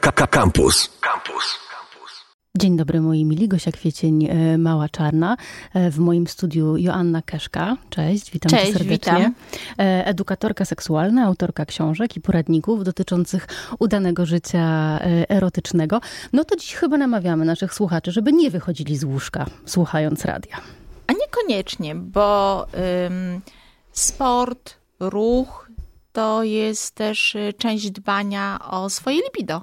Kampus. Dzień dobry moi mili, Gosia Kwiecień, Mała Czarna. W moim studiu Joanna Keszka. Cześć, witam cię serdecznie. Witam. Edukatorka seksualna, autorka książek i poradników dotyczących udanego życia erotycznego. No to dziś chyba namawiamy naszych słuchaczy, żeby nie wychodzili z łóżka słuchając radia. A niekoniecznie, bo sport, ruch to jest też część dbania o swoje libido,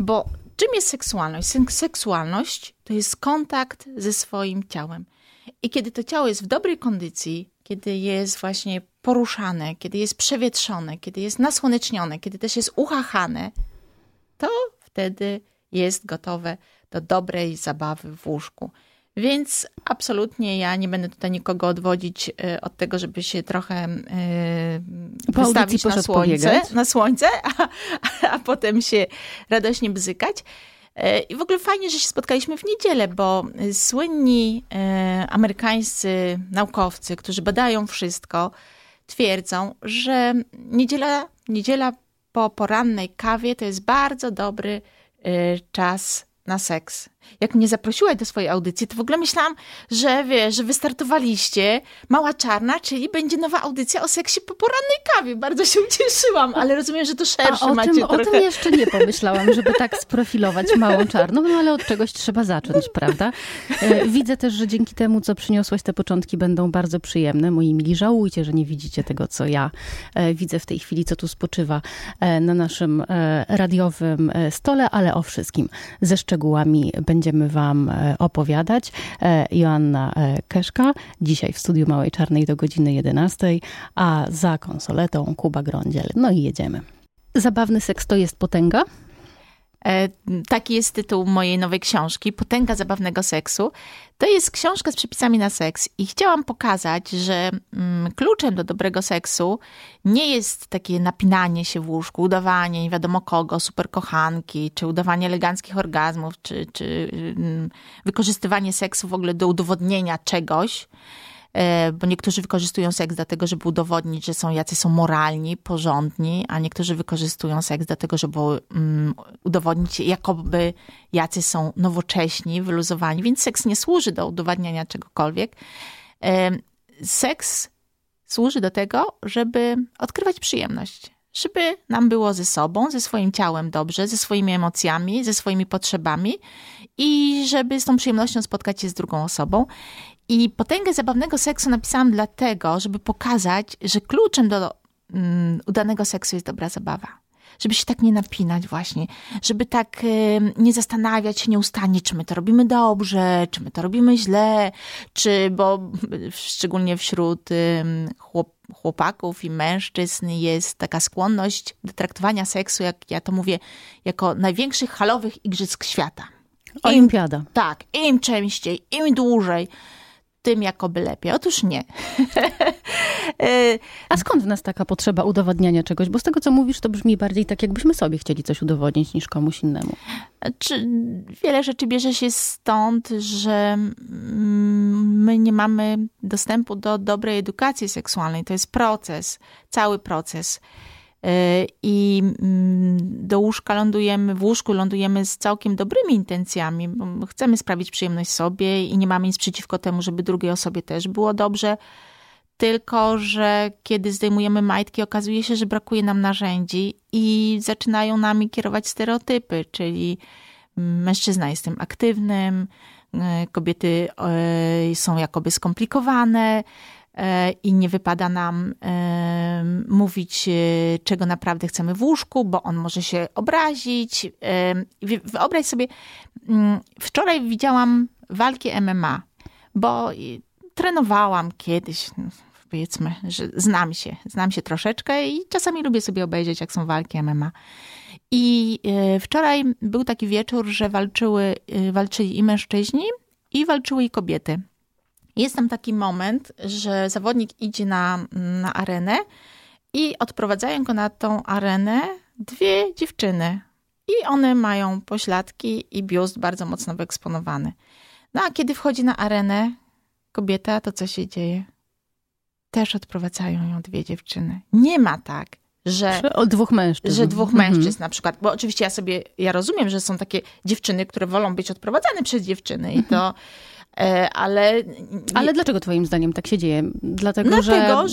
bo czym jest seksualność? Seksualność to jest kontakt ze swoim ciałem. I kiedy to ciało jest w dobrej kondycji, kiedy jest właśnie poruszane, kiedy jest przewietrzone, kiedy jest nasłonecznione, kiedy też jest uchachane, to wtedy jest gotowe do dobrej zabawy w łóżku. Więc absolutnie ja nie będę tutaj nikogo odwodzić od tego, żeby się trochę wystawić na słońce, a potem się radośnie bzykać. I w ogóle fajnie, że się spotkaliśmy w niedzielę, bo słynni amerykańscy naukowcy, którzy badają wszystko, twierdzą, że niedziela po porannej kawie to jest bardzo dobry czas na seks. Jak mnie zaprosiłaś do swojej audycji, to w ogóle myślałam, że wiesz, że wystartowaliście, Mała Czarna, czyli będzie nowa audycja o seksie po porannej kawie. Bardzo się ucieszyłam, ale rozumiem, że to szersze macie trochę. O tym jeszcze nie pomyślałam, żeby tak sprofilować Małą Czarną, no ale od czegoś trzeba zacząć, prawda? Widzę też, że dzięki temu, co przyniosłaś, te początki będą bardzo przyjemne. Moi mili, żałujcie, że nie widzicie tego, co ja widzę w tej chwili, co tu spoczywa na naszym radiowym stole, ale o wszystkim ze szczegółami będziemy wam opowiadać. Joanna Keszka, dzisiaj w studiu Małej Czarnej do godziny 11, a za konsoletą Kuba Grądziel. No i jedziemy. Zabawny seks to jest potęga? Taki jest tytuł mojej nowej książki, Potęga zabawnego seksu. To jest książka z przepisami na seks i chciałam pokazać, że kluczem do dobrego seksu nie jest takie napinanie się w łóżku, udawanie nie wiadomo kogo, super kochanki, czy udawanie eleganckich orgazmów, czy wykorzystywanie seksu w ogóle do udowodnienia czegoś, bo niektórzy wykorzystują seks dlatego, żeby udowodnić, że jacy są moralni, porządni, a niektórzy wykorzystują seks dlatego, żeby udowodnić, jakoby jacy są nowocześni, wyluzowani. Więc seks nie służy do udowadniania czegokolwiek. Seks służy do tego, żeby odkrywać przyjemność. Żeby nam było ze sobą, ze swoim ciałem dobrze, ze swoimi emocjami, ze swoimi potrzebami i żeby z tą przyjemnością spotkać się z drugą osobą. I Potęgę zabawnego seksu napisałam dlatego, żeby pokazać, że kluczem do udanego seksu jest dobra zabawa. Żeby się tak nie napinać właśnie, żeby tak nie zastanawiać się nieustannie, czy my to robimy dobrze, czy my to robimy źle, bo szczególnie wśród chłopaków i mężczyzn jest taka skłonność do traktowania seksu, jak ja to mówię, jako największych halowych igrzysk świata. Olimpiada. Tak, im częściej, im dłużej, tym jakoby lepiej. Otóż nie. A skąd w nas taka potrzeba udowadniania czegoś? Bo z tego, co mówisz, to brzmi bardziej tak, jakbyśmy sobie chcieli coś udowodnić niż komuś innemu. Wiele rzeczy bierze się stąd, że my nie mamy dostępu do dobrej edukacji seksualnej. To jest proces, cały proces. I w łóżku lądujemy z całkiem dobrymi intencjami. Chcemy sprawić przyjemność sobie i nie mamy nic przeciwko temu, żeby drugiej osobie też było dobrze. Tylko że kiedy zdejmujemy majtki, okazuje się, że brakuje nam narzędzi i zaczynają nami kierować stereotypy, czyli mężczyzna jest tym aktywnym, kobiety są jakoby skomplikowane, i nie wypada nam mówić, czego naprawdę chcemy w łóżku, bo on może się obrazić. Wyobraź sobie, wczoraj widziałam walki MMA, bo trenowałam kiedyś, powiedzmy, że znam się troszeczkę i czasami lubię sobie obejrzeć, jak są walki MMA. I wczoraj był taki wieczór, że walczyli i mężczyźni, i walczyły i kobiety. Jest tam taki moment, że zawodnik idzie na arenę i odprowadzają go na tą arenę dwie dziewczyny. I one mają pośladki i biust bardzo mocno wyeksponowany. No a kiedy wchodzi na arenę kobieta, to co się dzieje? Też odprowadzają ją dwie dziewczyny. Nie ma tak, Że dwóch mężczyzn na przykład. Bo oczywiście ja rozumiem, że są takie dziewczyny, które wolą być odprowadzane przez dziewczyny i to... Ale dlaczego twoim zdaniem tak się dzieje? Dlatego, że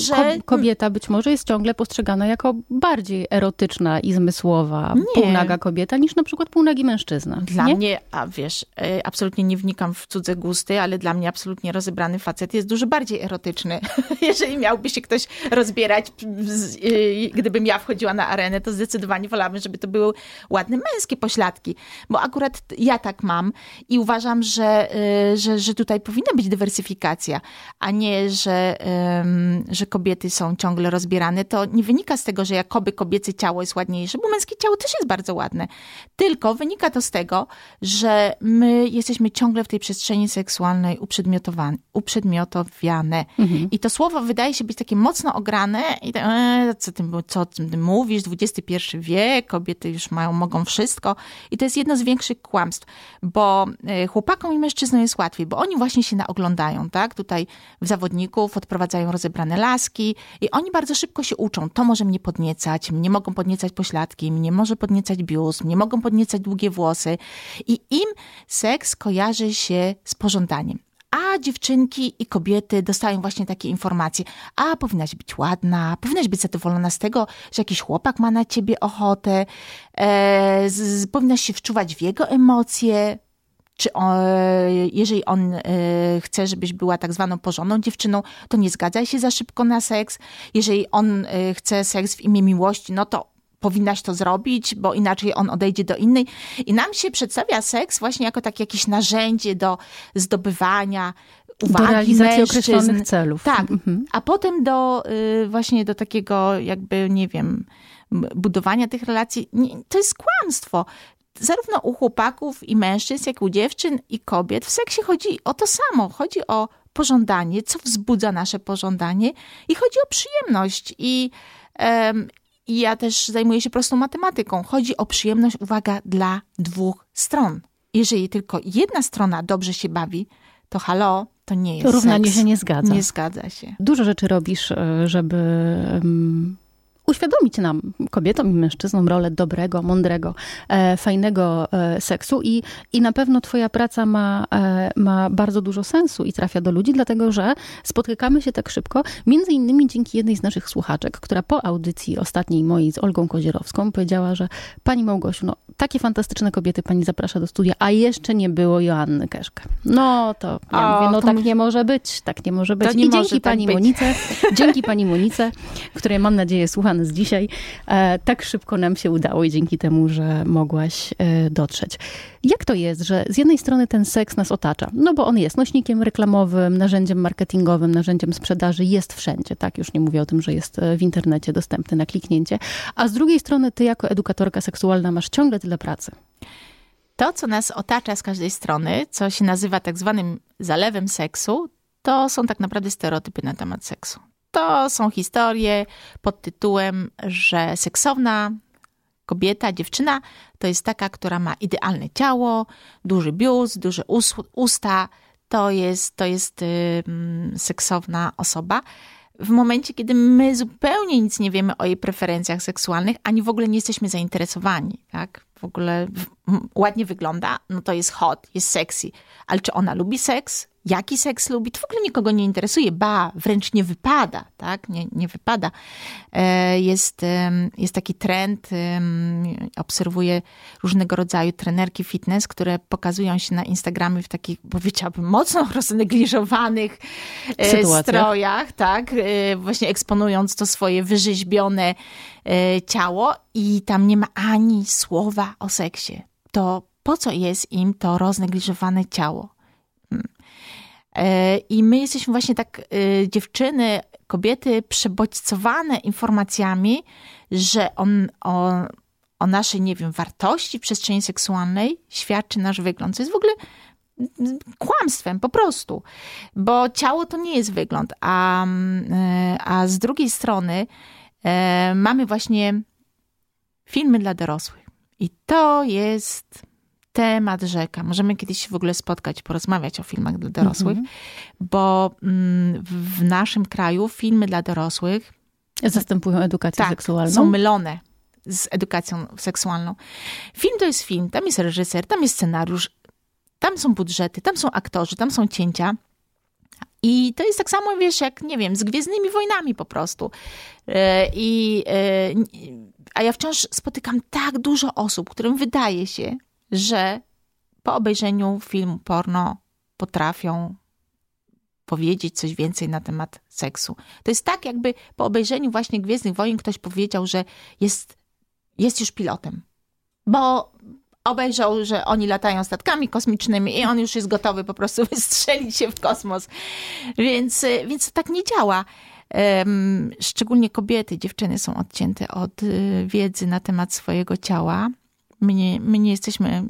kobieta być może jest ciągle postrzegana jako bardziej erotyczna i zmysłowa, półnaga kobieta niż na przykład półnagi mężczyzna. Dla mnie, a wiesz, absolutnie nie wnikam w cudze gusty, ale dla mnie absolutnie rozebrany facet jest dużo bardziej erotyczny. Jeżeli miałby się ktoś rozbierać, gdybym ja wchodziła na arenę, to zdecydowanie wolałabym, żeby to były ładne męskie pośladki. Bo akurat ja tak mam i uważam, że tutaj powinna być dywersyfikacja, a nie, że kobiety są ciągle rozbierane. To nie wynika z tego, że jakoby kobiece ciało jest ładniejsze, bo męskie ciało też jest bardzo ładne. Tylko wynika to z tego, że my jesteśmy ciągle w tej przestrzeni seksualnej uprzedmiotowiane. Mhm. I to słowo wydaje się być takie mocno ograne. I to, co ty mówisz, XXI wiek, kobiety już mogą wszystko. I to jest jedno z większych kłamstw, bo chłopakom i mężczyznom jest łatwiej, bo oni właśnie się naoglądają, tak? Tutaj w zawodników odprowadzają rozebrane laski i oni bardzo szybko się uczą. To może mnie podniecać, mnie mogą podniecać pośladki, mnie może podniecać biust, mnie mogą podniecać długie włosy i im seks kojarzy się z pożądaniem. A dziewczynki i kobiety dostają właśnie takie informacje. A, powinnaś być ładna, powinnaś być zadowolona z tego, że jakiś chłopak ma na ciebie ochotę, powinnaś się wczuwać w jego emocje, czy jeżeli on chce, żebyś była tak zwaną porządną dziewczyną, to nie zgadzaj się za szybko na seks. Jeżeli on chce seks w imię miłości, no to powinnaś to zrobić, bo inaczej on odejdzie do innej. I nam się przedstawia seks właśnie jako takie jakieś narzędzie do zdobywania uwagi, do realizacji określonych celów. Tak, a potem do takiego jakby, nie wiem, budowania tych relacji. To jest kłamstwo. Zarówno u chłopaków i mężczyzn, jak i u dziewczyn i kobiet w seksie chodzi o to samo. Chodzi o pożądanie, co wzbudza nasze pożądanie i chodzi o przyjemność. I ja też zajmuję się prostą matematyką. Chodzi o przyjemność, uwaga, dla dwóch stron. Jeżeli tylko jedna strona dobrze się bawi, to halo, to nie jest równanie seks. Się nie zgadza. Nie zgadza się. Dużo rzeczy robisz, żeby... uświadomić nam, kobietom i mężczyznom, rolę dobrego, mądrego, fajnego seksu i na pewno twoja praca ma bardzo dużo sensu i trafia do ludzi, dlatego że spotykamy się tak szybko, między innymi dzięki jednej z naszych słuchaczek, która po audycji ostatniej mojej z Olgą Kozierowską powiedziała, że pani Małgosiu, no takie fantastyczne kobiety pani zaprasza do studia, a jeszcze nie było Joanny Keszka. No to ja mówię, tak nie może być. I dzięki pani Monice, której mam nadzieję słucha z dzisiaj, tak szybko nam się udało i dzięki temu, że mogłaś dotrzeć. Jak to jest, że z jednej strony ten seks nas otacza? No bo on jest nośnikiem reklamowym, narzędziem marketingowym, narzędziem sprzedaży, jest wszędzie, tak? Już nie mówię o tym, że jest w internecie dostępny na kliknięcie. A z drugiej strony ty jako edukatorka seksualna masz ciągle tyle pracy. To, co nas otacza z każdej strony, co się nazywa tak zwanym zalewem seksu, to są tak naprawdę stereotypy na temat seksu. To są historie pod tytułem, że seksowna kobieta, dziewczyna to jest taka, która ma idealne ciało, duży biust, duże usta. To jest seksowna osoba. W momencie, kiedy my zupełnie nic nie wiemy o jej preferencjach seksualnych, ani w ogóle nie jesteśmy zainteresowani, tak? W ogóle ładnie wygląda, no to jest hot, jest sexy. Ale czy ona lubi seks? Jaki seks lubi? To w ogóle nikogo nie interesuje. Ba, wręcz nie wypada, tak? Nie wypada. Jest taki trend, obserwuję różnego rodzaju trenerki fitness, które pokazują się na Instagramie w takich, powiedziałabym, mocno roznegliżowanych strojach, tak? Właśnie eksponując to swoje wyrzeźbione ciało i tam nie ma ani słowa o seksie. To po co jest im to roznegliżowane ciało? I my jesteśmy właśnie tak, dziewczyny, kobiety przebodźcowane informacjami, że o naszej, nie wiem, wartości w przestrzeni seksualnej świadczy nasz wygląd, co jest w ogóle kłamstwem po prostu, bo ciało to nie jest wygląd, a z drugiej strony mamy właśnie filmy dla dorosłych i to jest... temat rzeka. Możemy kiedyś się w ogóle spotkać, porozmawiać o filmach dla dorosłych, bo w naszym kraju filmy dla dorosłych Zastępują edukację seksualną? Tak, są mylone z edukacją seksualną. Film to jest film, tam jest reżyser, tam jest scenariusz, tam są budżety, tam są aktorzy, tam są cięcia. I to jest tak samo, wiesz, jak, nie wiem, z Gwiezdnymi Wojnami po prostu. A ja wciąż spotykam tak dużo osób, którym wydaje się, że po obejrzeniu filmu porno potrafią powiedzieć coś więcej na temat seksu. To jest tak, jakby po obejrzeniu właśnie Gwiezdnych Wojen ktoś powiedział, że jest już pilotem. Bo obejrzał, że oni latają statkami kosmicznymi i on już jest gotowy po prostu wystrzelić się w kosmos. Więc tak nie działa. Szczególnie kobiety, dziewczyny są odcięte od wiedzy na temat swojego ciała. My nie jesteśmy,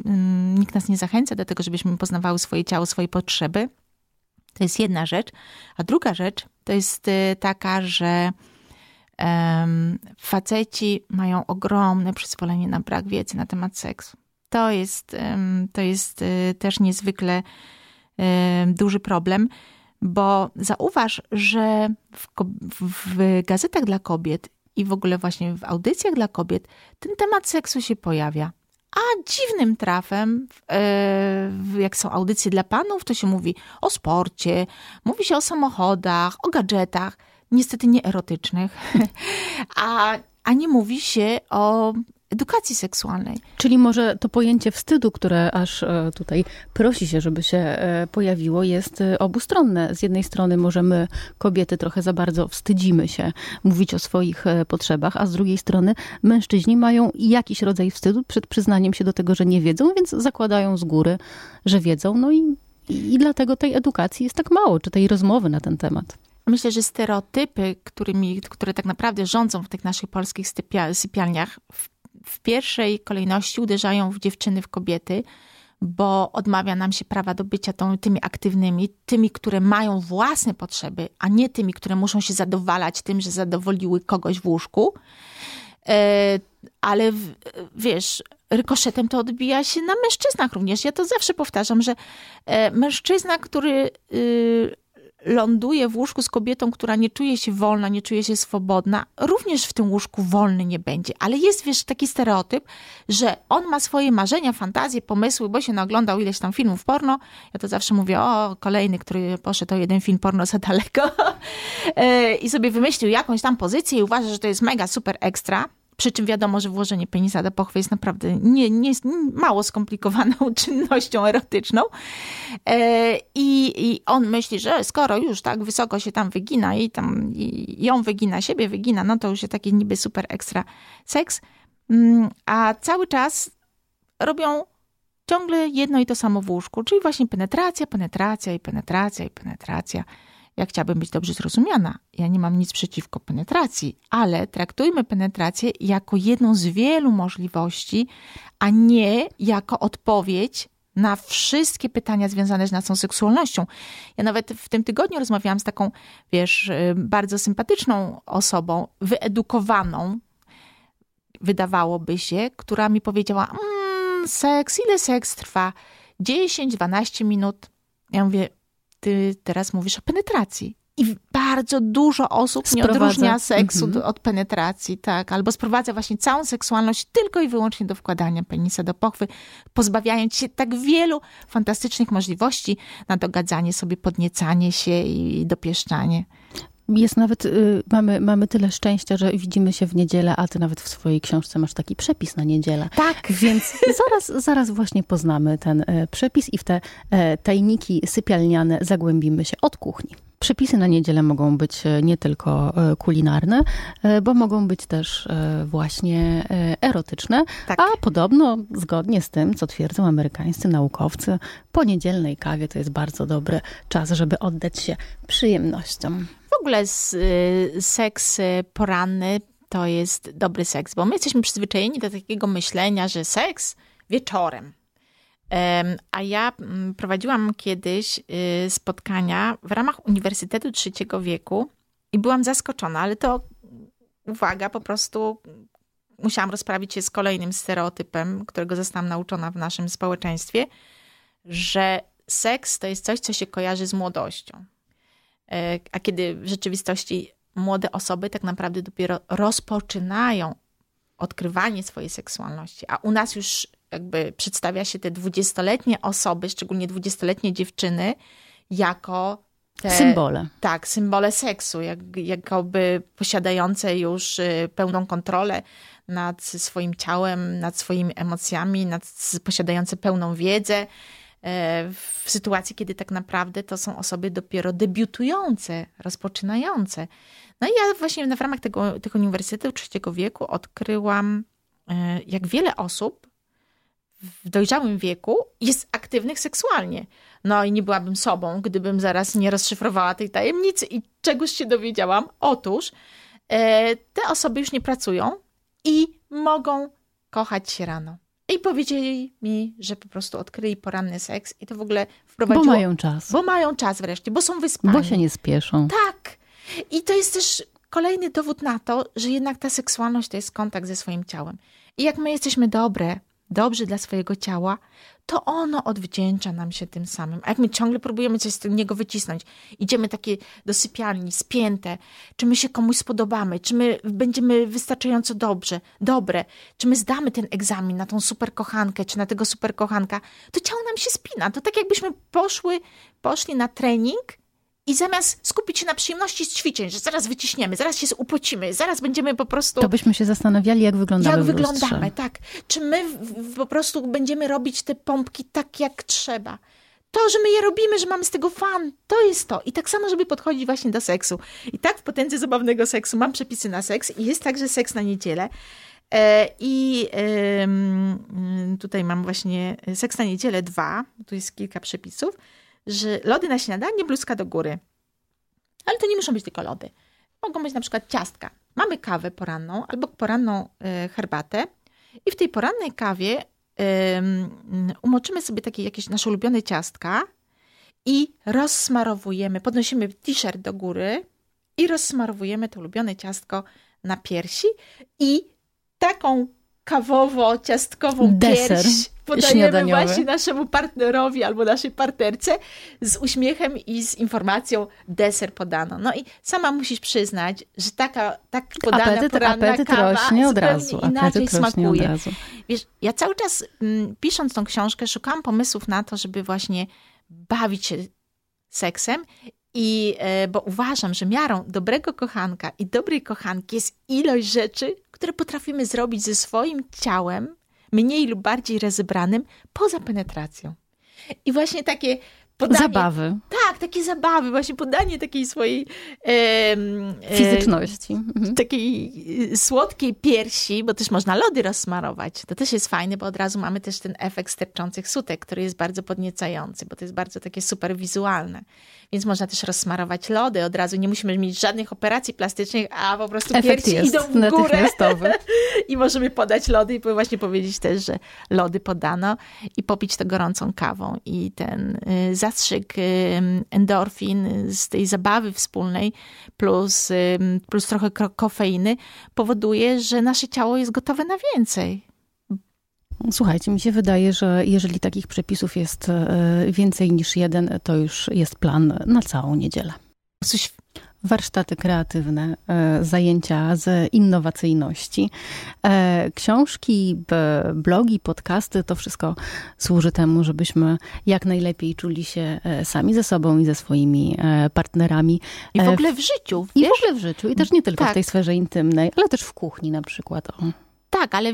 nikt nas nie zachęca do tego, żebyśmy poznawały swoje ciało, swoje potrzeby. To jest jedna rzecz. A druga rzecz to jest taka, że faceci mają ogromne przyzwolenie na brak wiedzy na temat seksu. To jest też niezwykle duży problem, bo zauważ, że w gazetach dla kobiet i w ogóle właśnie w audycjach dla kobiet ten temat seksu się pojawia. A dziwnym trafem, jak są audycje dla panów, to się mówi o sporcie, mówi się o samochodach, o gadżetach, niestety nie erotycznych, a nie mówi się o edukacji seksualnej. Czyli może to pojęcie wstydu, które aż tutaj prosi się, żeby się pojawiło, jest obustronne. Z jednej strony może my, kobiety, trochę za bardzo wstydzimy się mówić o swoich potrzebach, a z drugiej strony mężczyźni mają jakiś rodzaj wstydu przed przyznaniem się do tego, że nie wiedzą, więc zakładają z góry, że wiedzą. No i dlatego tej edukacji jest tak mało, czy tej rozmowy na ten temat. Myślę, że stereotypy, które tak naprawdę rządzą w tych naszych polskich sypialniach, w pierwszej kolejności uderzają w dziewczyny, w kobiety, bo odmawia nam się prawa do bycia tymi aktywnymi, tymi, które mają własne potrzeby, a nie tymi, które muszą się zadowalać tym, że zadowoliły kogoś w łóżku. Ale wiesz, rykoszetem to odbija się na mężczyznach również. Ja to zawsze powtarzam, że mężczyzna, który ląduje w łóżku z kobietą, która nie czuje się wolna, nie czuje się swobodna, również w tym łóżku wolny nie będzie. Ale jest, wiesz, taki stereotyp, że on ma swoje marzenia, fantazje, pomysły, bo się naoglądał ileś tam filmów porno. Ja to zawsze mówię, o, kolejny, który poszedł o jeden film porno za daleko i sobie wymyślił jakąś tam pozycję i uważa, że to jest mega super ekstra. Przy czym wiadomo, że włożenie penisa do pochwy jest naprawdę mało skomplikowaną czynnością erotyczną. I on myśli, że skoro już tak wysoko się tam wygina i on wygina siebie, no to już jest taki niby super ekstra seks. A cały czas robią ciągle jedno i to samo w łóżku, czyli właśnie penetracja. Ja chciałabym być dobrze zrozumiana. Ja nie mam nic przeciwko penetracji, ale traktujmy penetrację jako jedną z wielu możliwości, a nie jako odpowiedź na wszystkie pytania związane z naszą seksualnością. Ja nawet w tym tygodniu rozmawiałam z taką, wiesz, bardzo sympatyczną osobą, wyedukowaną, wydawałoby się, która mi powiedziała, ile seks trwa? 10-12 minut. Ja mówię, ty teraz mówisz o penetracji. I bardzo dużo osób nie odróżnia seksu od penetracji, tak? Albo sprowadza właśnie całą seksualność tylko i wyłącznie do wkładania penisa do pochwy, pozbawiając się tak wielu fantastycznych możliwości na dogadzanie sobie, podniecanie się i dopieszczanie. Jest nawet, mamy tyle szczęścia, że widzimy się w niedzielę, a ty nawet w swojej książce masz taki przepis na niedzielę. Tak. Więc zaraz właśnie poznamy ten przepis i w te tajniki sypialniane zagłębimy się od kuchni. Przepisy na niedzielę mogą być nie tylko kulinarne, bo mogą być też właśnie erotyczne. Tak. A podobno, zgodnie z tym, co twierdzą amerykańscy naukowcy, po niedzielnej kawie to jest bardzo dobry czas, żeby oddać się przyjemnościom. W ogóle seks poranny to jest dobry seks, bo my jesteśmy przyzwyczajeni do takiego myślenia, że seks wieczorem. A ja prowadziłam kiedyś spotkania w ramach Uniwersytetu Trzeciego Wieku i byłam zaskoczona, ale to, uwaga, po prostu musiałam rozprawić się z kolejnym stereotypem, którego zostałam nauczona w naszym społeczeństwie, że seks to jest coś, co się kojarzy z młodością. A kiedy w rzeczywistości młode osoby tak naprawdę dopiero rozpoczynają odkrywanie swojej seksualności, a u nas już jakby przedstawia się te 20-letnie osoby, szczególnie 20-letnie dziewczyny, jako te, symbole. Tak, symbole seksu, jakoby posiadające już pełną kontrolę nad swoim ciałem, nad swoimi emocjami, posiadające pełną wiedzę, w sytuacji, kiedy tak naprawdę to są osoby dopiero debiutujące, rozpoczynające. No i ja właśnie w ramach tego Uniwersytetu Trzeciego Wieku odkryłam, jak wiele osób w dojrzałym wieku jest aktywnych seksualnie. No i nie byłabym sobą, gdybym zaraz nie rozszyfrowała tej tajemnicy i czegoś się dowiedziałam. Otóż te osoby już nie pracują i mogą kochać się rano. I powiedzieli mi, że po prostu odkryli poranny seks i to w ogóle wprowadziło... Bo mają czas. Bo mają czas wreszcie, bo są wyspani. Bo się nie spieszą. Tak. I to jest też kolejny dowód na to, że jednak ta seksualność to jest kontakt ze swoim ciałem. I jak my jesteśmy dobrzy dla swojego ciała, to ono odwdzięcza nam się tym samym. A jak my ciągle próbujemy coś z niego wycisnąć, idziemy takie do sypialni, spięte, czy my się komuś spodobamy, czy my będziemy wystarczająco dobre, czy my zdamy ten egzamin na tą super kochankę, czy na tego super kochanka, to ciało nam się spina. To tak jakbyśmy poszli na trening i zamiast skupić się na przyjemności z ćwiczeń, że zaraz wyciśniemy, zaraz się upocimy, zaraz będziemy po prostu... To byśmy się zastanawiali, jak wyglądamy w lustrze. Jak wyglądamy, tak. Czy my po prostu będziemy robić te pompki tak, jak trzeba. To, że my je robimy, że mamy z tego fan, to jest to. I tak samo, żeby podchodzić właśnie do seksu. I tak w Potędze Zabawnego Seksu mam przepisy na seks i jest także seks na niedzielę. I tutaj mam właśnie seks na niedzielę 2, tu jest kilka przepisów. Że lody na śniadanie, bluzka do góry. Ale to nie muszą być tylko lody. Mogą być na przykład ciastka. Mamy kawę poranną albo poranną herbatę i w tej porannej kawie umoczymy sobie takie jakieś nasze ulubione ciastka i rozsmarowujemy, podnosimy t-shirt do góry i rozsmarowujemy to ulubione ciastko na piersi i taką kawowo-ciastkową pierś podajemy właśnie naszemu partnerowi albo naszej partnerce z uśmiechem i z informacją deser podano. No i sama musisz przyznać, że tak podana poranna kawa rośnie od razu. Inaczej smakuje. Od razu. Wiesz, ja cały czas pisząc tą książkę szukałam pomysłów na to, żeby właśnie bawić się seksem, bo uważam, że miarą dobrego kochanka i dobrej kochanki jest ilość rzeczy, które potrafimy zrobić ze swoim ciałem, mniej lub bardziej rozebranym, poza penetracją. I właśnie takie podanie... Zabawy. Tak, takie zabawy. Właśnie podanie takiej swojej... fizyczności. Takiej słodkiej piersi, bo też można lody rozsmarować. To też jest fajne, bo od razu mamy też ten efekt sterczących sutek, który jest bardzo podniecający, bo to jest bardzo takie super wizualne. Więc można też rozsmarować lody od razu. Nie musimy mieć żadnych operacji plastycznych, a po prostu piersi idą w górę. I możemy podać lody i właśnie powiedzieć też, że lody podano i popić to gorącą kawą. I ten zastrzyk endorfin z tej zabawy wspólnej plus trochę kofeiny powoduje, że nasze ciało jest gotowe na więcej. Słuchajcie, mi się wydaje, że jeżeli takich przepisów jest więcej niż jeden, to już jest plan na całą niedzielę. Warsztaty kreatywne, zajęcia z innowacyjności, książki, blogi, podcasty, to wszystko służy temu, żebyśmy jak najlepiej czuli się sami ze sobą i ze swoimi partnerami. I w ogóle w życiu. Wiesz? I w ogóle w życiu. I też nie tylko tak. W tej sferze intymnej, ale też w kuchni na przykład. O. Tak, ale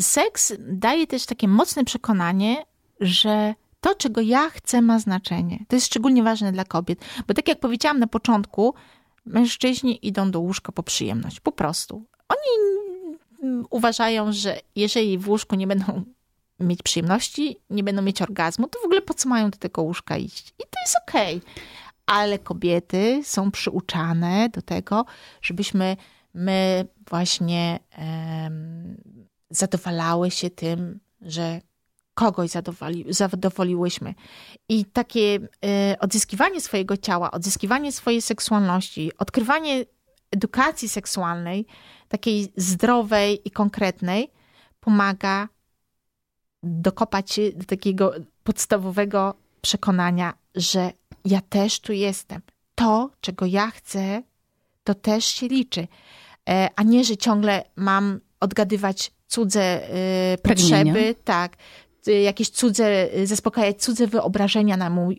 seks daje też takie mocne przekonanie, że to, czego ja chcę, ma znaczenie. To jest szczególnie ważne dla kobiet. Bo tak jak powiedziałam na początku, mężczyźni idą do łóżka po przyjemność. Po prostu. Oni uważają, że jeżeli w łóżku nie będą mieć przyjemności, nie będą mieć orgazmu, to w ogóle po co mają do tego łóżka iść? I to jest okej. Ale kobiety są przyuczane do tego, żebyśmy my właśnie zadowalały się tym, że kogoś zadowoliłyśmy. I takie odzyskiwanie swojego ciała, odzyskiwanie swojej seksualności, odkrywanie edukacji seksualnej, takiej zdrowej i konkretnej, pomaga dokopać się do takiego podstawowego przekonania, że ja też tu jestem. To, czego ja chcę, to też się liczy. A nie, że ciągle mam odgadywać cudze potrzeby, tak, jakieś cudze, zaspokajać cudze wyobrażenia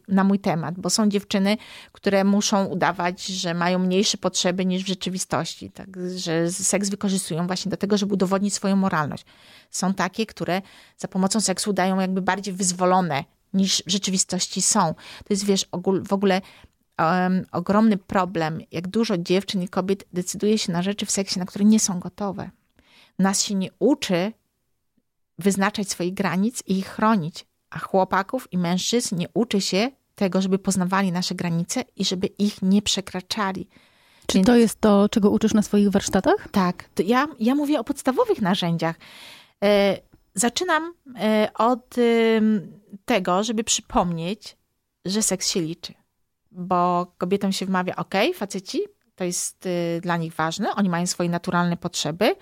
na mój temat, bo są dziewczyny, które muszą udawać, że mają mniejsze potrzeby niż w rzeczywistości, tak, że seks wykorzystują właśnie do tego, żeby udowodnić swoją moralność. Są takie, które za pomocą seksu dają jakby bardziej wyzwolone niż w rzeczywistości są. To jest, wiesz, w ogóle ogromny problem, jak dużo dziewczyn i kobiet decyduje się na rzeczy w seksie, na które nie są gotowe. Nas się nie uczy wyznaczać swoich granic i ich chronić, a chłopaków i mężczyzn nie uczy się tego, żeby poznawali nasze granice i żeby ich nie przekraczali. Czy to jest to, czego uczysz na swoich warsztatach? Tak. To ja mówię o podstawowych narzędziach. Zaczynam od tego, żeby przypomnieć, że seks się liczy. Bo kobietom się wmawia, okej, faceci, to jest dla nich ważne, oni mają swoje naturalne potrzeby,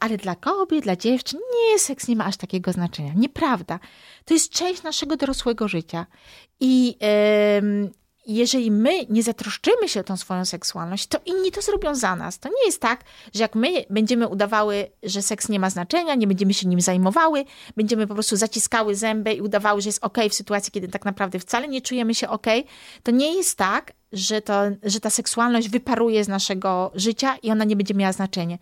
ale dla kobiet, dla dziewczyn, nie, seks nie ma aż takiego znaczenia. Nieprawda. To jest część naszego dorosłego życia. I jeżeli my nie zatroszczymy się o tą swoją seksualność, to inni to zrobią za nas. To nie jest tak, że jak my będziemy udawały, że seks nie ma znaczenia, nie będziemy się nim zajmowały, będziemy po prostu zaciskały zęby i udawały, że jest okej w sytuacji, kiedy tak naprawdę wcale nie czujemy się okej. To nie jest tak, że ta seksualność wyparuje z naszego życia i ona nie będzie miała znaczenia.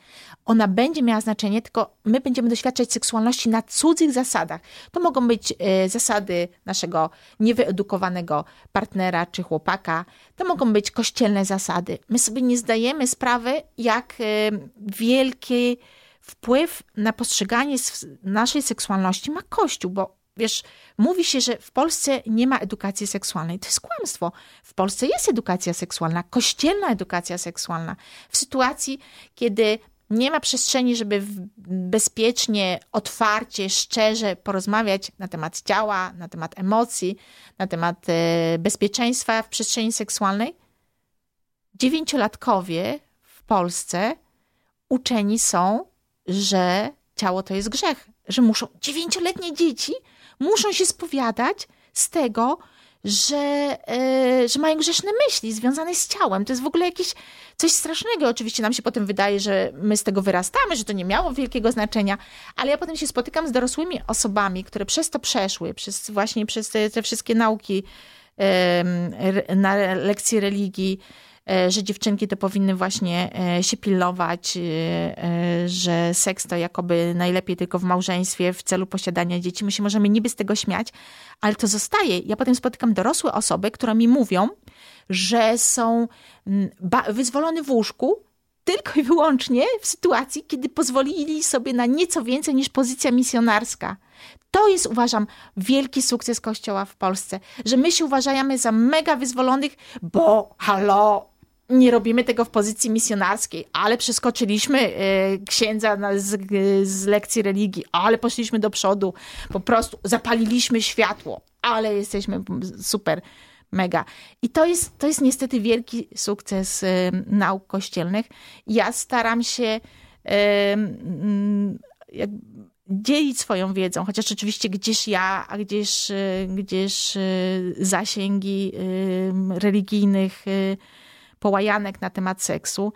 Ona będzie miała znaczenie, tylko my będziemy doświadczać seksualności na cudzych zasadach. To mogą być zasady naszego niewyedukowanego partnera czy chłopaka. To mogą być kościelne zasady. My sobie nie zdajemy sprawy, jak wielki wpływ na postrzeganie naszej seksualności ma Kościół, bo wiesz, mówi się, że w Polsce nie ma edukacji seksualnej. To jest kłamstwo. W Polsce jest edukacja seksualna, kościelna edukacja seksualna. W sytuacji, kiedy nie ma przestrzeni, żeby bezpiecznie, otwarcie, szczerze porozmawiać na temat ciała, na temat emocji, na temat bezpieczeństwa w przestrzeni seksualnej, 9-latkowie w Polsce uczeni są, że ciało to jest grzech. Że muszą, 9-letnie dzieci muszą się spowiadać z tego, że mają grzeszne myśli związane z ciałem. To jest w ogóle jakieś coś strasznego. Oczywiście nam się potem wydaje, że my z tego wyrastamy, że to nie miało wielkiego znaczenia, ale ja potem się spotykam z dorosłymi osobami, które przez to przeszły, przez te wszystkie nauki na lekcji religii, że dziewczynki to powinny właśnie się pilnować, że seks to jakoby najlepiej tylko w małżeństwie w celu posiadania dzieci. My się możemy niby z tego śmiać, ale to zostaje. Ja potem spotykam dorosłe osoby, które mi mówią, że są wyzwolone w łóżku tylko i wyłącznie w sytuacji, kiedy pozwolili sobie na nieco więcej niż pozycja misjonarska. To jest, uważam, wielki sukces Kościoła w Polsce, że my się uważamy za mega wyzwolonych, bo halo, nie robimy tego w pozycji misjonarskiej, ale przeskoczyliśmy księdza z lekcji religii, ale poszliśmy do przodu, po prostu zapaliliśmy światło, ale jesteśmy super, mega. I to jest niestety wielki sukces nauk kościelnych. Ja staram się dzielić swoją wiedzą, chociaż oczywiście gdzieś ja, a gdzieś zasięgi religijnych połajanek na temat seksu.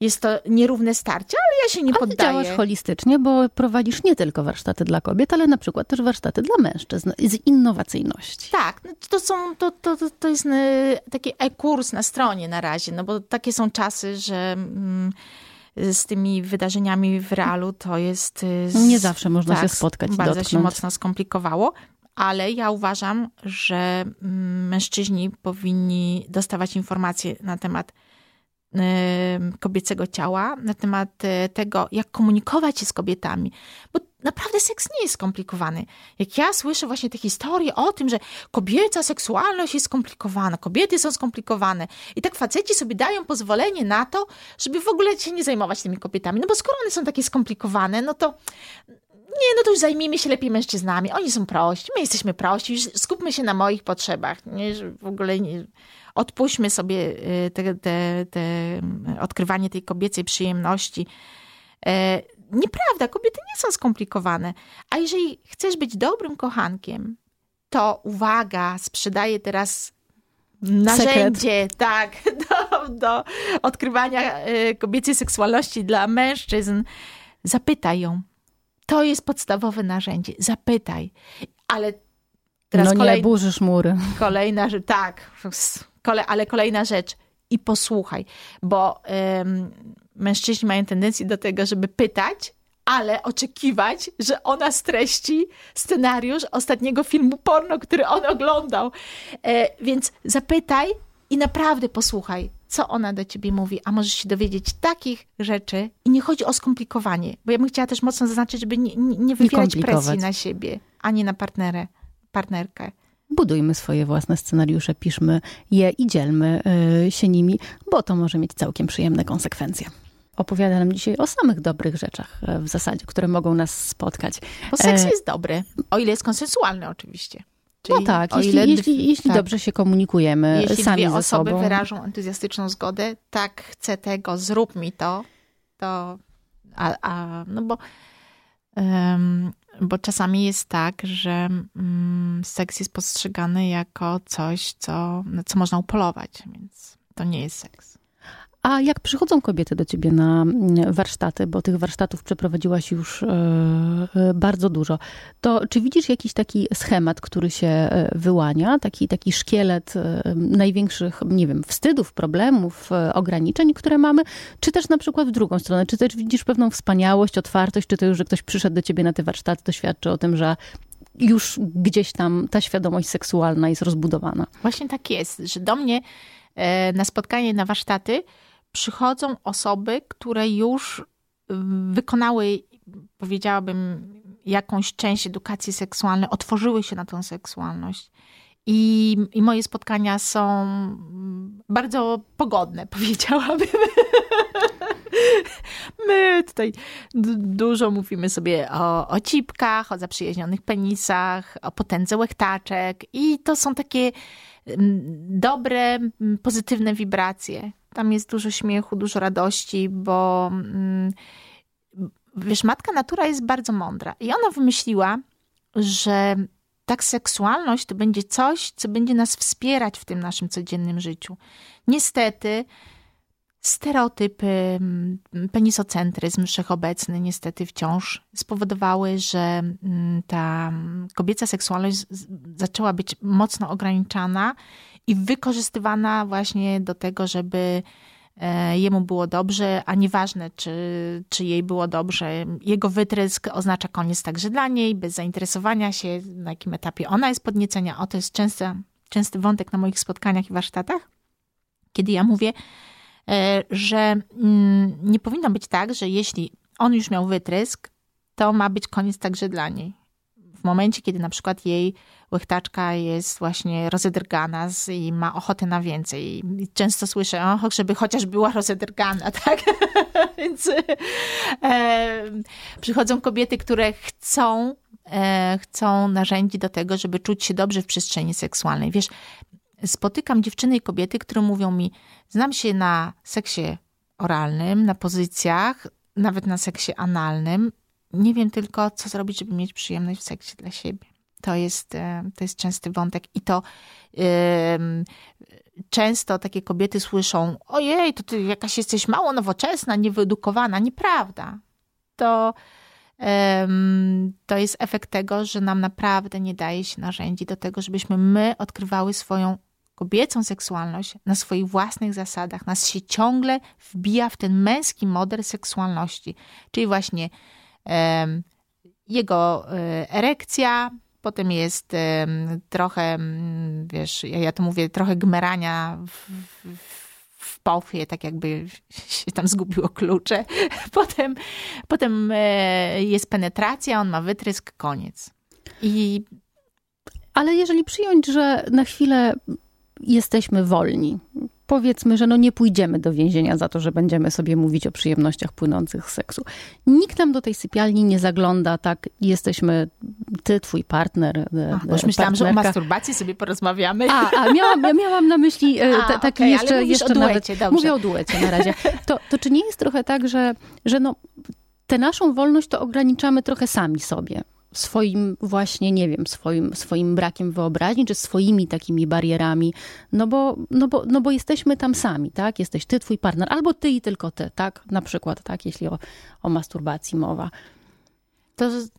Jest to nierówne starcie, ale ja się nie poddaję. Działasz holistycznie, bo prowadzisz nie tylko warsztaty dla kobiet, ale na przykład też warsztaty dla mężczyzn z innowacyjności. Tak, to jest taki e-kurs na stronie na razie, no bo takie są czasy, że z tymi wydarzeniami w realu to jest... Nie zawsze można się spotkać i dotknąć. Bardzo się mocno skomplikowało, ale ja uważam, że mężczyźni powinni dostawać informacje na temat kobiecego ciała, na temat tego, jak komunikować się z kobietami. Bo naprawdę seks nie jest skomplikowany. Jak ja słyszę właśnie te historie o tym, że kobieca seksualność jest skomplikowana, kobiety są skomplikowane i tak faceci sobie dają pozwolenie na to, żeby w ogóle się nie zajmować tymi kobietami. No bo skoro one są takie skomplikowane, no to nie, no to już zajmijmy się lepiej mężczyznami. Oni są prości, my jesteśmy prości, już skupmy się na moich potrzebach. Nie, że w ogóle nie... Odpuśćmy sobie te odkrywanie tej kobiecej przyjemności. Nieprawda, kobiety nie są skomplikowane. A jeżeli chcesz być dobrym kochankiem, to uwaga, sprzedaję teraz narzędzie, tak, do odkrywania kobiecej seksualności dla mężczyzn. Zapytaj ją. To jest podstawowe narzędzie. Zapytaj. Ale teraz nie burzysz mury. Kolejna rzecz, tak. Ale kolejna rzecz. I posłuchaj. Bo mężczyźni mają tendencję do tego, żeby pytać, ale oczekiwać, że ona streści scenariusz ostatniego filmu porno, który on oglądał. Więc zapytaj i naprawdę posłuchaj, co ona do ciebie mówi, a możesz się dowiedzieć takich rzeczy. I nie chodzi o skomplikowanie, bo ja bym chciała też mocno zaznaczyć, żeby nie wywierać presji na siebie, ani na partnerkę. Budujmy swoje własne scenariusze, piszmy je i dzielmy się nimi, bo to może mieć całkiem przyjemne konsekwencje. Opowiada nam dzisiaj o samych dobrych rzeczach w zasadzie, które mogą nas spotkać. Bo seks jest dobry, o ile jest konsensualny oczywiście. Czyli no tak, jeśli dobrze się komunikujemy sami ze sobą. Jeśli osoby wyrażą entuzjastyczną zgodę, tak, chcę tego, zrób mi to no bo czasami jest tak, że seks jest postrzegany jako coś, co można upolować, więc to nie jest seks. A jak przychodzą kobiety do ciebie na warsztaty, bo tych warsztatów przeprowadziłaś już bardzo dużo, to czy widzisz jakiś taki schemat, który się wyłania, taki szkielet największych, nie wiem, wstydów, problemów, ograniczeń, które mamy, czy też na przykład w drugą stronę, czy też widzisz pewną wspaniałość, otwartość, czy to już, że ktoś przyszedł do ciebie na te warsztaty, to świadczy o tym, że już gdzieś tam ta świadomość seksualna jest rozbudowana? Właśnie tak jest, że do mnie na spotkanie, na warsztaty przychodzą osoby, które już wykonały, powiedziałabym, jakąś część edukacji seksualnej, otworzyły się na tą seksualność. I moje spotkania są bardzo pogodne, powiedziałabym. My tutaj dużo mówimy sobie o cipkach, o zaprzyjaźnionych penisach, o potędze łechtaczek i to są takie dobre, pozytywne wibracje. Tam jest dużo śmiechu, dużo radości, bo wiesz, matka natura jest bardzo mądra i ona wymyśliła, że tak seksualność to będzie coś, co będzie nas wspierać w tym naszym codziennym życiu. Niestety stereotypy, penisocentryzm wszechobecny niestety wciąż spowodowały, że ta kobieca seksualność zaczęła być mocno ograniczana i wykorzystywana właśnie do tego, żeby jemu było dobrze, a nieważne, czy jej było dobrze. Jego wytrysk oznacza koniec także dla niej, bez zainteresowania się, na jakim etapie ona jest podniecenia. O, to jest częsty wątek na moich spotkaniach i warsztatach, kiedy ja mówię, że nie powinno być tak, że jeśli on już miał wytrysk, to ma być koniec także dla niej. W momencie, kiedy na przykład jej łechtaczka jest właśnie rozedrgana i ma ochotę na więcej. I często słyszę, żeby chociaż była rozedrgana, tak? Więc przychodzą kobiety, które chcą narzędzi do tego, żeby czuć się dobrze w przestrzeni seksualnej. Wiesz, spotykam dziewczyny i kobiety, które mówią mi, znam się na seksie oralnym, na pozycjach, nawet na seksie analnym. Nie wiem tylko, co zrobić, żeby mieć przyjemność w seksie dla siebie. To jest częsty wątek. I to często takie kobiety słyszą, ojej, to ty jakaś jesteś mało nowoczesna, niewyedukowana. Nieprawda. To jest efekt tego, że nam naprawdę nie daje się narzędzi do tego, żebyśmy my odkrywały swoją kobiecą seksualność na swoich własnych zasadach. Nas się ciągle wbija w ten męski model seksualności. Czyli właśnie jego erekcja, potem jest trochę, wiesz, ja to mówię, trochę gmerania w pochwie, tak jakby się tam zgubiło klucze. Potem jest penetracja, on ma wytrysk, koniec. Ale jeżeli przyjąć, że na chwilę jesteśmy wolni, powiedzmy, że nie pójdziemy do więzienia za to, że będziemy sobie mówić o przyjemnościach płynących z seksu. Nikt nam do tej sypialni nie zagląda, tak, jesteśmy, ty, twój partner, bo już myślałam, że o masturbacji sobie porozmawiamy. Ja miałam na myśli taki okay, jeszcze... Ale mówisz jeszcze o duecie, nawet, mówię o duecie na razie. To czy nie jest trochę tak, że tę naszą wolność to ograniczamy trochę sami sobie? swoim właśnie, nie wiem, swoim brakiem wyobraźni, czy swoimi takimi barierami, no bo jesteśmy tam sami, tak? Jesteś ty, twój partner, albo ty i tylko ty, tak? Na przykład, tak? Jeśli o masturbacji mowa.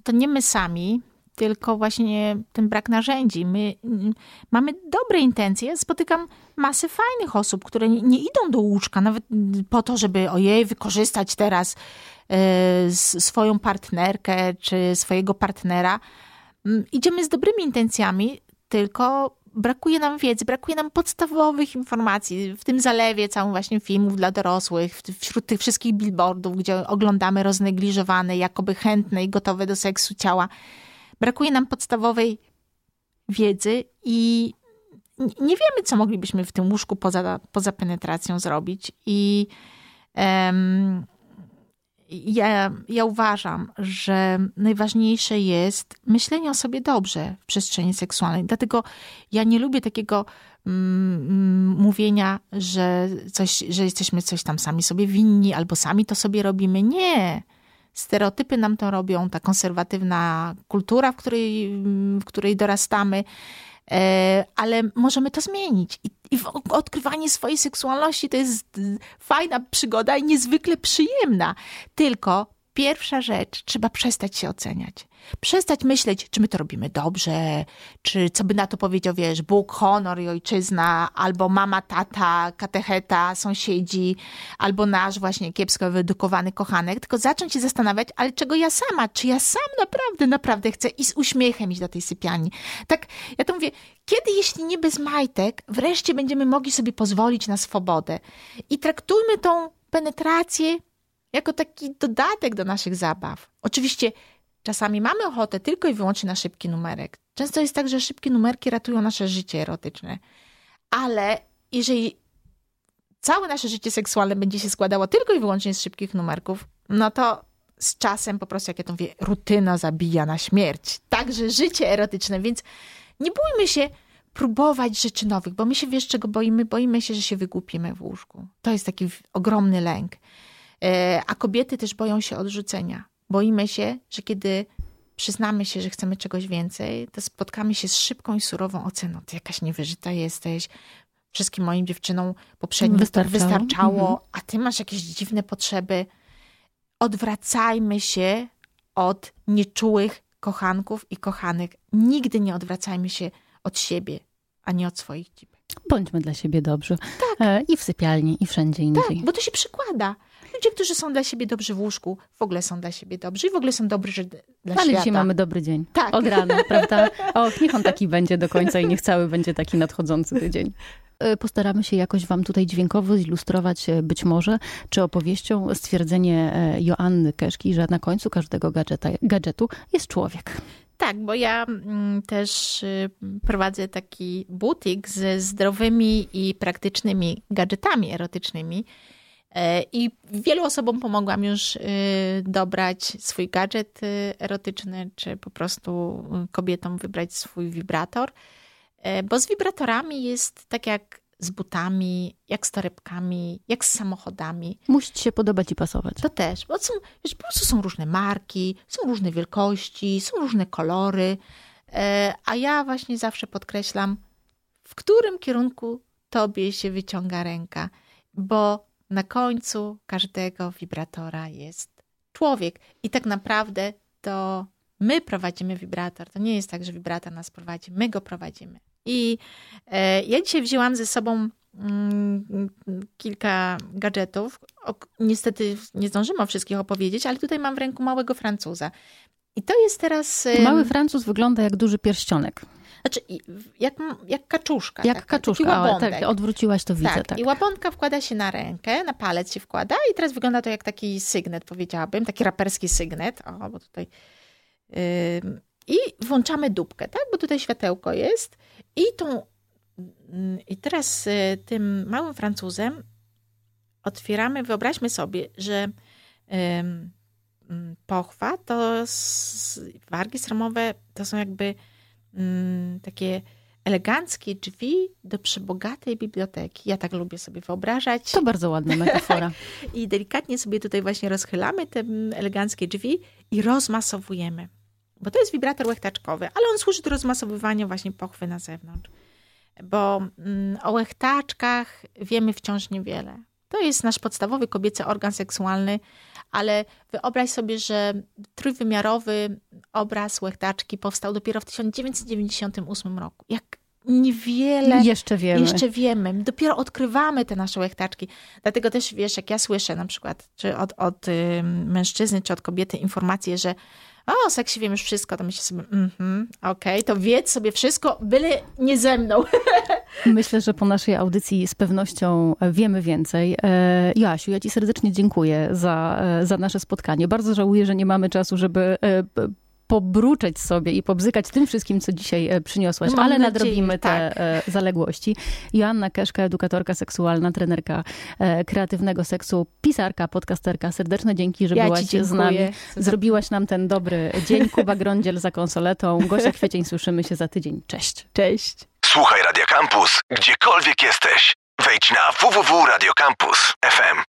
To nie my sami, tylko właśnie ten brak narzędzi. My mamy dobre intencje. Spotykam masę fajnych osób, które nie idą do łóżka nawet po to, żeby ojej, wykorzystać teraz swoją partnerkę czy swojego partnera. Idziemy z dobrymi intencjami, tylko brakuje nam wiedzy, brakuje nam podstawowych informacji. W tym zalewie całym właśnie filmów dla dorosłych, wśród tych wszystkich billboardów, gdzie oglądamy roznegliżowane, jakoby chętne i gotowe do seksu ciała. Brakuje nam podstawowej wiedzy i nie wiemy, co moglibyśmy w tym łóżku poza penetracją zrobić. I ja uważam, że najważniejsze jest myślenie o sobie dobrze w przestrzeni seksualnej. Dlatego ja nie lubię takiego mówienia, że jesteśmy coś tam sami sobie winni albo sami to sobie robimy. Nie. Stereotypy nam to robią, ta konserwatywna kultura, w której dorastamy, ale możemy to zmienić. I odkrywanie swojej seksualności to jest fajna przygoda i niezwykle przyjemna. Tylko pierwsza rzecz, trzeba przestać się oceniać. Przestać myśleć, czy my to robimy dobrze, czy co by na to powiedział, wiesz, Bóg, honor i ojczyzna, albo mama, tata, katecheta, sąsiedzi, albo nasz właśnie kiepsko wyedukowany kochanek, tylko zacząć się zastanawiać, ale czego ja sama, czy ja sam naprawdę chcę i z uśmiechem iść do tej sypialni. Tak, ja to mówię, kiedy, jeśli nie bez majtek, wreszcie będziemy mogli sobie pozwolić na swobodę i traktujmy tą penetrację jako taki dodatek do naszych zabaw. Oczywiście czasami mamy ochotę tylko i wyłącznie na szybki numerek. Często jest tak, że szybkie numerki ratują nasze życie erotyczne. Ale jeżeli całe nasze życie seksualne będzie się składało tylko i wyłącznie z szybkich numerków, no to z czasem po prostu, jak ja to mówię, rutyna zabija na śmierć. Także życie erotyczne, więc nie bójmy się próbować rzeczy nowych, bo my się, wiesz, czego boimy? Boimy się, że się wygłupimy w łóżku. To jest taki ogromny lęk. A kobiety też boją się odrzucenia. Boimy się, że kiedy przyznamy się, że chcemy czegoś więcej, to spotkamy się z szybką i surową oceną. Ty jakaś niewyżyta jesteś. Wszystkim moim dziewczynom poprzednim wystarczało. A ty masz jakieś dziwne potrzeby. Odwracajmy się od nieczułych kochanków i kochanek. Nigdy nie odwracajmy się od siebie, a nie od swoich dziwek. Bądźmy dla siebie dobrzy. Tak. I w sypialni, i wszędzie indziej. Tak, bo to się przykłada. Ludzie, którzy są dla siebie dobrzy w łóżku, w ogóle są dla siebie dobrzy i w ogóle są dobrzy dla świata. Ale dzisiaj mamy dobry dzień. Tak. Od rana, prawda? Och, niech on taki będzie do końca i niech cały będzie taki nadchodzący tydzień. Postaramy się jakoś wam tutaj dźwiękowo zilustrować być może, czy opowieścią stwierdzenie Joanny Keszki, że na końcu każdego gadżetu jest człowiek. Tak, bo ja też prowadzę taki butik ze zdrowymi i praktycznymi gadżetami erotycznymi. I wielu osobom pomogłam już dobrać swój gadżet erotyczny, czy po prostu kobietom wybrać swój wibrator. Bo z wibratorami jest tak jak z butami, jak z torebkami, jak z samochodami. Musi ci się podobać i pasować. To też, bo są, wiesz, po prostu są różne marki, są różne wielkości, są różne kolory. A ja właśnie zawsze podkreślam, w którym kierunku tobie się wyciąga ręka. Bo na końcu każdego wibratora jest człowiek. I tak naprawdę to my prowadzimy wibrator. To nie jest tak, że wibrator nas prowadzi. My go prowadzimy. I ja dzisiaj wzięłam ze sobą kilka gadżetów. Niestety nie zdążymy o wszystkich opowiedzieć, ale tutaj mam w ręku małego Francuza. I to jest teraz... Mały Francuz wygląda jak duży pierścionek. Znaczy, jak kaczuszka. Jak taka, kaczuszka, ale tak, odwróciłaś to, widzę. Tak. I łabądka wkłada się na rękę, na palec się wkłada i teraz wygląda to jak taki sygnet, powiedziałabym. Taki raperski sygnet. O, bo tutaj... I włączamy dupkę, tak? Bo tutaj światełko jest. I teraz tym małym Francuzem otwieramy, wyobraźmy sobie, że pochwa to wargi sromowe to są jakby takie eleganckie drzwi do przebogatej biblioteki. Ja tak lubię sobie wyobrażać. To bardzo ładna metafora. I delikatnie sobie tutaj właśnie rozchylamy te eleganckie drzwi i rozmasowujemy. Bo to jest wibrator łechtaczkowy, ale on służy do rozmasowywania właśnie pochwy na zewnątrz. Bo o łechtaczkach wiemy wciąż niewiele. To jest nasz podstawowy kobiecy organ seksualny, ale wyobraź sobie, że trójwymiarowy obraz łechtaczki powstał dopiero w 1998 roku. Jak niewiele jeszcze wiemy. Dopiero odkrywamy te nasze łechtaczki. Dlatego też, wiesz, jak ja słyszę na przykład czy od mężczyzny, czy od kobiety informacje, że o seksie wiem już wszystko, to myślę sobie, okej, to wiedz sobie wszystko, byle nie ze mną. Myślę, że po naszej audycji z pewnością wiemy więcej. Joasiu, ja ci serdecznie dziękuję za nasze spotkanie. Bardzo żałuję, że nie mamy czasu, żeby pobruczeć sobie i pobzykać tym wszystkim, co dzisiaj przyniosłaś, ale nadrobimy te zaległości. Joanna Keszka, edukatorka seksualna, trenerka kreatywnego seksu, pisarka, podcasterka. Serdeczne dzięki, że byłaś z nami. Zrobiłaś nam ten dobry dzień. Kuba Grądziel za konsoletą. Gosia Kwiecień, słyszymy się za tydzień. Cześć. Cześć. Słuchaj Radio Kampus, gdziekolwiek jesteś. Wejdź na www.radiocampus.fm.